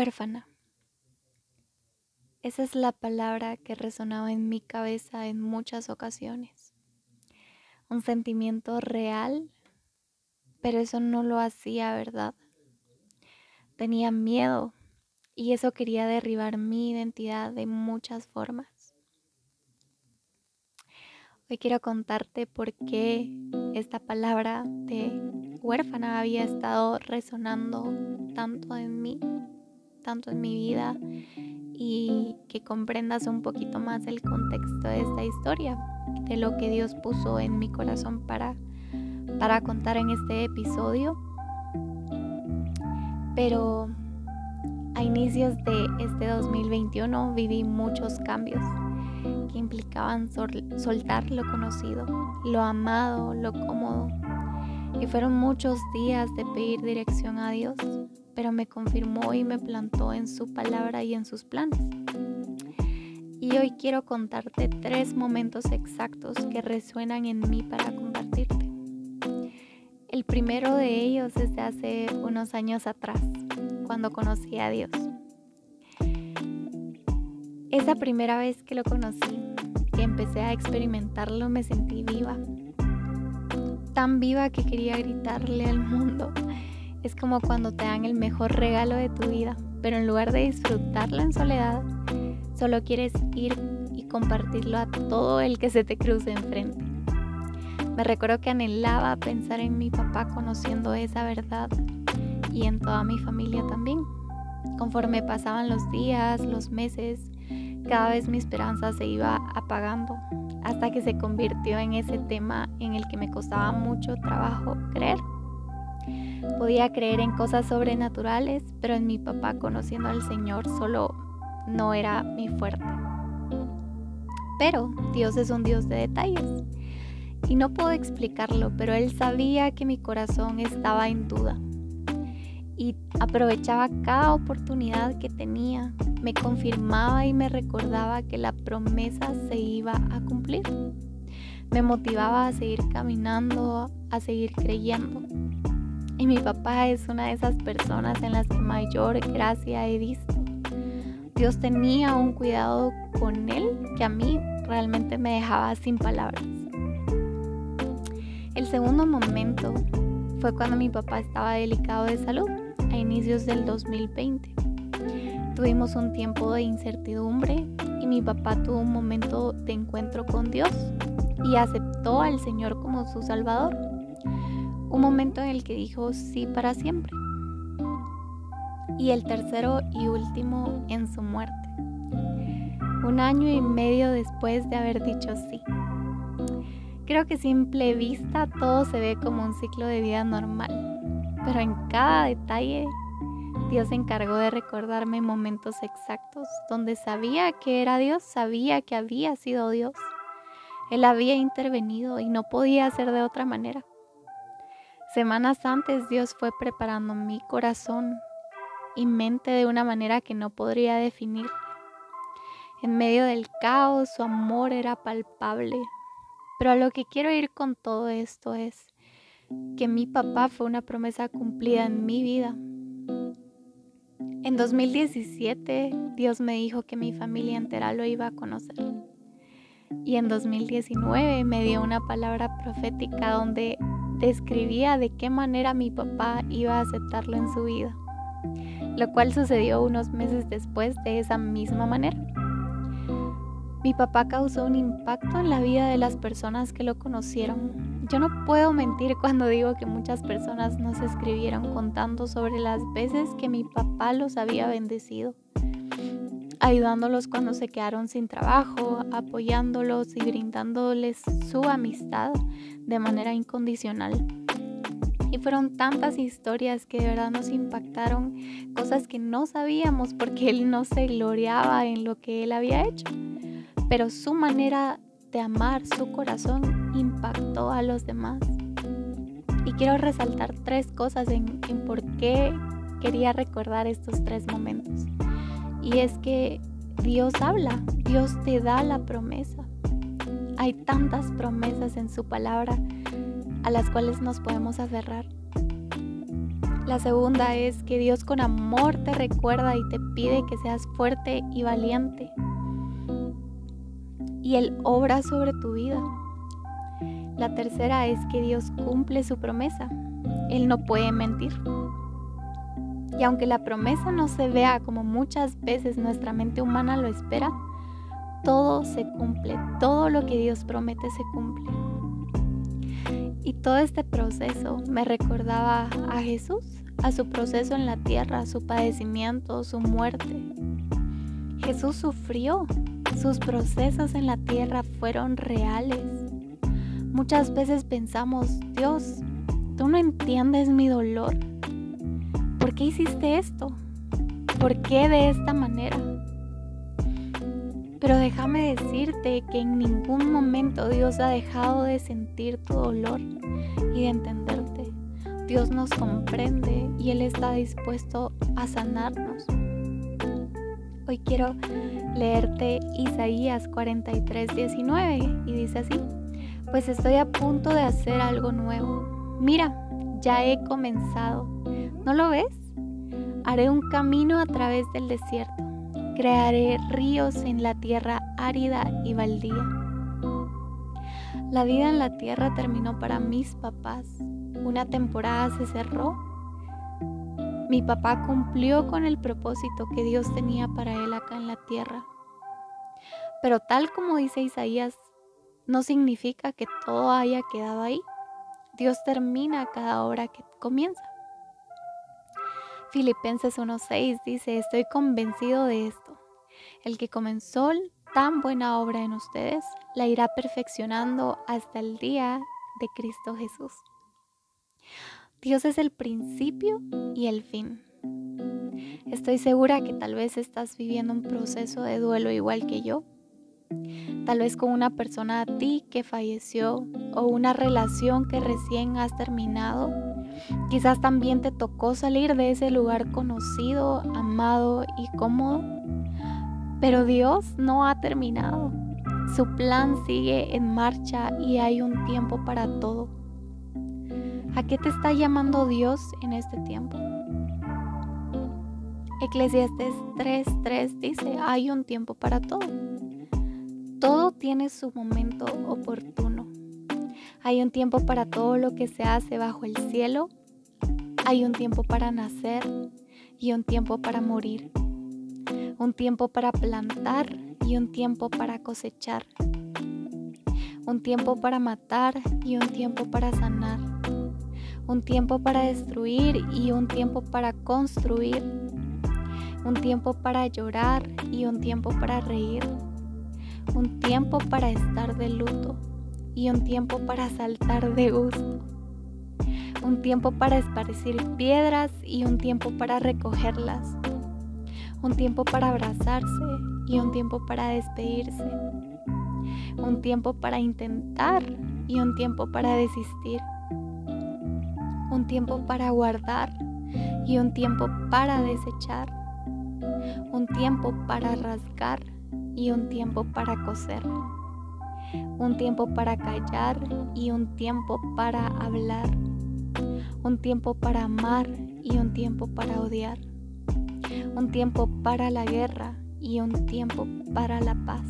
Huérfana. Esa es la palabra que resonaba en mi cabeza en muchas ocasiones. Un sentimiento real, pero eso no lo hacía verdad. Tenía miedo y eso quería derribar mi identidad de muchas formas. Hoy quiero contarte por qué esta palabra de huérfana había estado resonando tanto en mí, tanto en mi vida, y que comprendas un poquito más el contexto de esta historia, de lo que Dios puso en mi corazón para contar en este episodio. Pero a inicios de este 2021 viví muchos cambios que implicaban soltar lo conocido, lo amado, lo cómodo. Y fueron muchos días de pedir dirección a Dios, pero me confirmó y me plantó en su palabra y en sus planes. Y hoy quiero contarte 3 momentos exactos que resuenan en mí para compartirte. El primero de ellos es de hace unos años atrás, cuando conocí a Dios. Esa primera vez que lo conocí, que empecé a experimentarlo, me sentí viva. Tan viva que quería gritarle al mundo. Es como cuando te dan el mejor regalo de tu vida, pero en lugar de disfrutarlo en soledad, solo quieres ir y compartirlo a todo el que se te cruce enfrente. Me recuerdo que anhelaba pensar en mi papá conociendo esa verdad y en toda mi familia también. Conforme pasaban los días, los meses, cada vez mi esperanza se iba apagando, hasta que se convirtió en ese tema en el que me costaba mucho trabajo creer. Podía creer en cosas sobrenaturales, pero en mi papá conociendo al Señor solo no era mi fuerte. Pero Dios es un Dios de detalles y no puedo explicarlo, pero Él sabía que mi corazón estaba en duda y aprovechaba cada oportunidad que tenía. Me confirmaba y me recordaba que la promesa se iba a cumplir. Me motivaba a seguir caminando, a seguir creyendo. Y mi papá es una de esas personas en las que mayor gracia he visto. Dios tenía un cuidado con él que a mí realmente me dejaba sin palabras. El segundo momento fue cuando mi papá estaba delicado de salud, a inicios del 2020. Tuvimos un tiempo de incertidumbre y mi papá tuvo un momento de encuentro con Dios y aceptó al Señor como su Salvador. Un momento en el que dijo sí para siempre. Y el tercero y último en su muerte. 1 año y medio después de haber dicho sí. Creo que a simple vista todo se ve como un ciclo de vida normal, pero en cada detalle Dios se encargó de recordarme momentos exactos donde sabía que era Dios, sabía que había sido Dios. Él había intervenido y no podía hacer de otra manera. Semanas antes Dios fue preparando mi corazón y mente de una manera que no podría definir. En medio del caos, su amor era palpable. Pero a lo que quiero ir con todo esto es que mi papá fue una promesa cumplida en mi vida. En 2017 Dios me dijo que mi familia entera lo iba a conocer. Y en 2019 me dio una palabra profética donde describía de qué manera mi papá iba a aceptarlo en su vida, lo cual sucedió unos meses después de esa misma manera. Mi papá causó un impacto en la vida de las personas que lo conocieron. Yo no puedo mentir cuando digo que muchas personas nos escribieron contando sobre las veces que mi papá los había bendecido, ayudándolos cuando se quedaron sin trabajo, apoyándolos y brindándoles su amistad de manera incondicional. Y fueron tantas historias que de verdad nos impactaron, cosas que no sabíamos porque él no se gloriaba en lo que él había hecho, pero su manera de amar, su corazón impactó a los demás. Y quiero resaltar 3 cosas en por qué quería recordar estos 3 momentos. Y es que Dios habla, Dios te da la promesa. Hay tantas promesas en su palabra a las cuales nos podemos aferrar. La segunda es que Dios con amor te recuerda y te pide que seas fuerte y valiente. Y Él obra sobre tu vida. La tercera es que Dios cumple su promesa. Él no puede mentir. Y aunque la promesa no se vea como muchas veces nuestra mente humana lo espera, todo se cumple, todo lo que Dios promete se cumple. Y todo este proceso me recordaba a Jesús, a su proceso en la tierra, su padecimiento, su muerte. Jesús sufrió, sus procesos en la tierra fueron reales. Muchas veces pensamos, Dios, tú no entiendes mi dolor. ¿Por qué hiciste esto? ¿Por qué de esta manera? Pero déjame decirte que en ningún momento Dios ha dejado de sentir tu dolor y de entenderte. Dios nos comprende y Él está dispuesto a sanarnos. Hoy quiero leerte Isaías 43:19 y dice así: Pues estoy a punto de hacer algo nuevo. Mira, ya he comenzado. ¿No lo ves? Haré un camino a través del desierto. Crearé ríos en la tierra árida y baldía. La vida en la tierra terminó para mis papás. Una temporada se cerró. Mi papá cumplió con el propósito que Dios tenía para él acá en la tierra. Pero tal como dice Isaías, no significa que todo haya quedado ahí. Dios termina cada obra que comienza. Filipenses 1:6 dice: Estoy convencido de esto. El que comenzó tan buena obra en ustedes, la irá perfeccionando hasta el día de Cristo Jesús. Dios es el principio y el fin. Estoy segura que tal vez estás viviendo un proceso de duelo igual que yo. Tal vez con una persona a ti que falleció o una relación que recién has terminado. Quizás también te tocó salir de ese lugar conocido, amado y cómodo. Pero Dios no ha terminado. Su plan sigue en marcha y hay un tiempo para todo. ¿A qué te está llamando Dios en este tiempo? Eclesiastés 3:3 dice: Hay un tiempo para todo. Todo tiene su momento oportuno. Hay un tiempo para todo lo que se hace bajo el cielo. Hay un tiempo para nacer y un tiempo para morir. Un tiempo para plantar y un tiempo para cosechar. Un tiempo para matar y un tiempo para sanar. Un tiempo para destruir y un tiempo para construir. Un tiempo para llorar y un tiempo para reír. Un tiempo para estar de luto y un tiempo para saltar de gusto. Un tiempo para esparcir piedras y un tiempo para recogerlas. Un tiempo para abrazarse y un tiempo para despedirse. Un tiempo para intentar y un tiempo para desistir. Un tiempo para guardar y un tiempo para desechar. Un tiempo para rasgar y un tiempo para coser. Un tiempo para callar y un tiempo para hablar. Un tiempo para amar y un tiempo para odiar. Un tiempo para la guerra y un tiempo para la paz.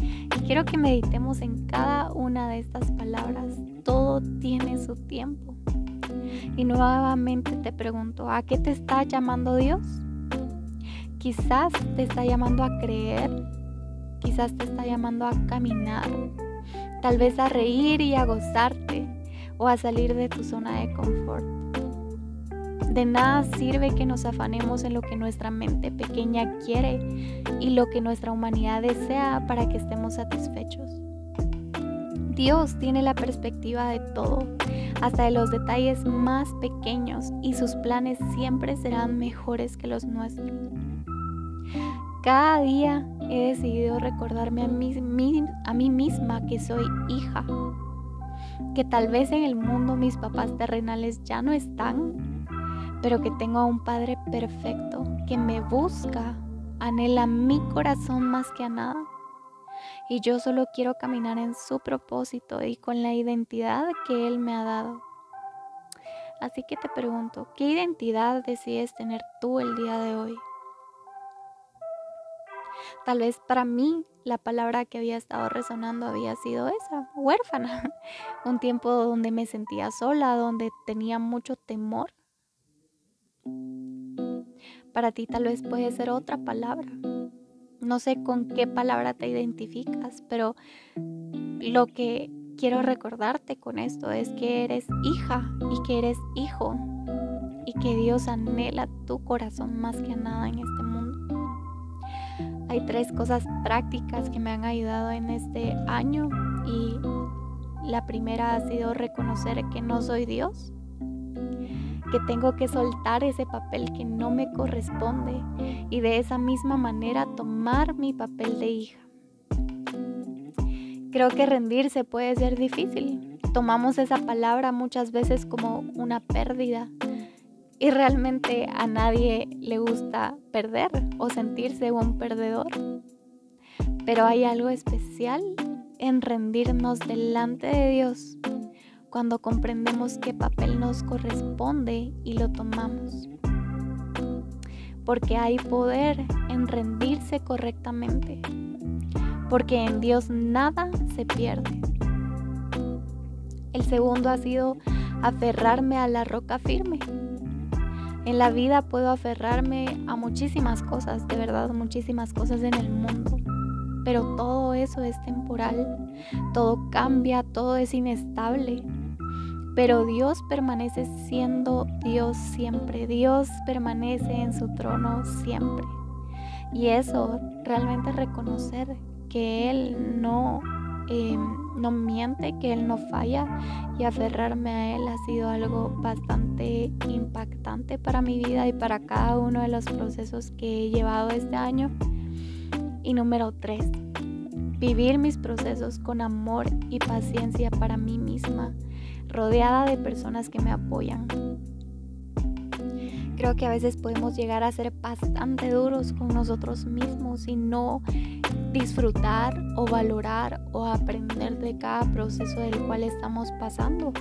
Y quiero que meditemos en cada una de estas palabras. Todo tiene su tiempo. Y nuevamente te pregunto, ¿a qué te está llamando Dios? Quizás te está llamando a creer. Quizás te está llamando a caminar, tal vez a reír y a gozarte o a salir de tu zona de confort. De nada sirve que nos afanemos en lo que nuestra mente pequeña quiere y lo que nuestra humanidad desea para que estemos satisfechos. Dios tiene la perspectiva de todo, hasta de los detalles más pequeños, y sus planes siempre serán mejores que los nuestros. Cada día he decidido recordarme a mí misma que soy hija, que tal vez en el mundo mis papás terrenales ya no están, pero que tengo a un padre perfecto que me busca, anhela mi corazón más que a nada, y yo solo quiero caminar en su propósito y con la identidad que Él me ha dado. Así que te pregunto, ¿qué identidad decides tener tú el día de hoy? Tal vez para mí la palabra que había estado resonando había sido esa, huérfana. Un tiempo donde me sentía sola, donde tenía mucho temor. Para ti tal vez puede ser otra palabra. No sé con qué palabra te identificas, pero lo que quiero recordarte con esto es que eres hija y que eres hijo y que Dios anhela tu corazón más que nada en este mundo. Hay 3 cosas prácticas que me han ayudado en este año, y la primera ha sido reconocer que no soy Dios, que tengo que soltar ese papel que no me corresponde y de esa misma manera tomar mi papel de hija. Creo que rendirse puede ser difícil. Tomamos esa palabra muchas veces como una pérdida y realmente a nadie le gusta perder o sentirse un perdedor. Pero hay algo especial en rendirnos delante de Dios cuando comprendemos qué papel nos corresponde y lo tomamos. Porque hay poder en rendirse correctamente. Porque en Dios nada se pierde. El segundo ha sido aferrarme a la roca firme. En la vida puedo aferrarme a muchísimas cosas, de verdad, muchísimas cosas en el mundo. Pero todo eso es temporal, todo cambia, todo es inestable. Pero Dios permanece siendo Dios siempre, Dios permanece en su trono siempre. Y eso, realmente reconocer que Él no miente, que Él no falla, y aferrarme a Él ha sido algo bastante impactante para mi vida y para cada uno de los procesos que he llevado este año. Y número 3, vivir mis procesos con amor y paciencia para mí misma, rodeada de personas que me apoyan. Creo que a veces podemos llegar a ser bastante duros con nosotros mismos y no disfrutar o valorar o aprender de cada proceso del cual estamos pasando.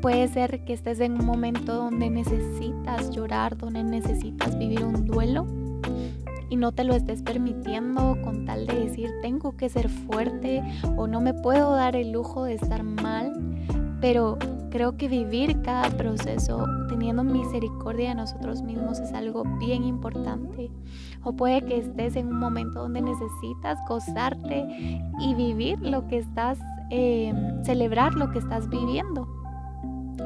Puede ser que estés en un momento donde necesitas llorar, donde necesitas vivir un duelo y no te lo estés permitiendo con tal de decir tengo que ser fuerte o no me puedo dar el lujo de estar mal, pero creo que vivir cada proceso teniendo misericordia de nosotros mismos es algo bien importante. O puede que estés en un momento donde necesitas gozarte y vivir lo que estás, celebrar lo que estás viviendo.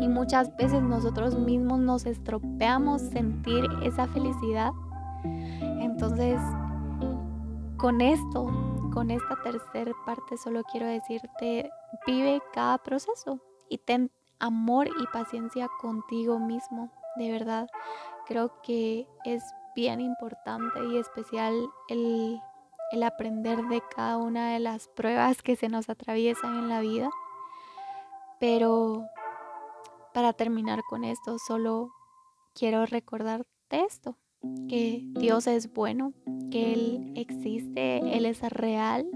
Y muchas veces nosotros mismos nos estropeamos sentir esa felicidad. Entonces, con esto, con esta tercera parte, solo quiero decirte, vive cada proceso y ten amor y paciencia contigo mismo. De verdad, creo que es bien importante y especial el aprender de cada una de las pruebas que se nos atraviesan en la vida. Pero para terminar con esto, solo quiero recordarte esto, que Dios es bueno, que Él existe, Él es real.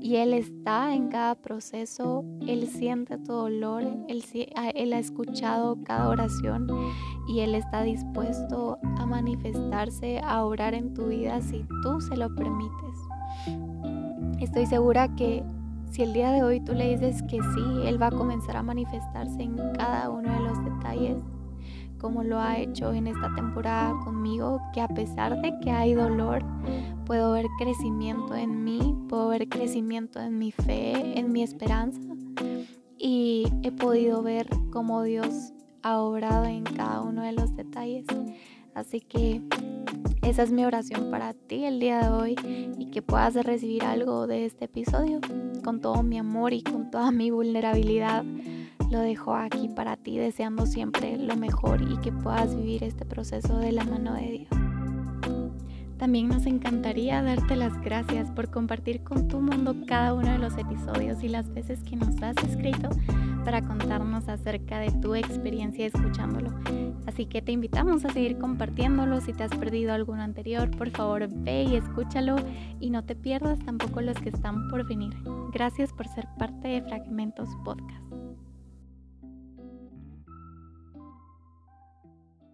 Y Él está en cada proceso, Él siente tu dolor, Él ha escuchado cada oración y Él está dispuesto a manifestarse, a orar en tu vida si tú se lo permites. Estoy segura que si el día de hoy tú le dices que sí, Él va a comenzar a manifestarse en cada uno de los detalles, como lo ha hecho en esta temporada conmigo, que a pesar de que hay dolor, puedo ver crecimiento en mí, puedo ver crecimiento en mi fe, en mi esperanza, y he podido ver cómo Dios ha obrado en cada uno de los detalles. Así que esa es mi oración para ti el día de hoy y que puedas recibir algo de este episodio. Con todo mi amor y con toda mi vulnerabilidad, lo dejo aquí para ti, deseando siempre lo mejor y que puedas vivir este proceso de la mano de Dios. También nos encantaría darte las gracias por compartir con tu mundo cada uno de los episodios y las veces que nos has escrito para contarnos acerca de tu experiencia escuchándolo. Así que te invitamos a seguir compartiéndolo. Si te has perdido alguno anterior, por favor ve y escúchalo y no te pierdas tampoco los que están por venir. Gracias por ser parte de Fragmentos Podcast.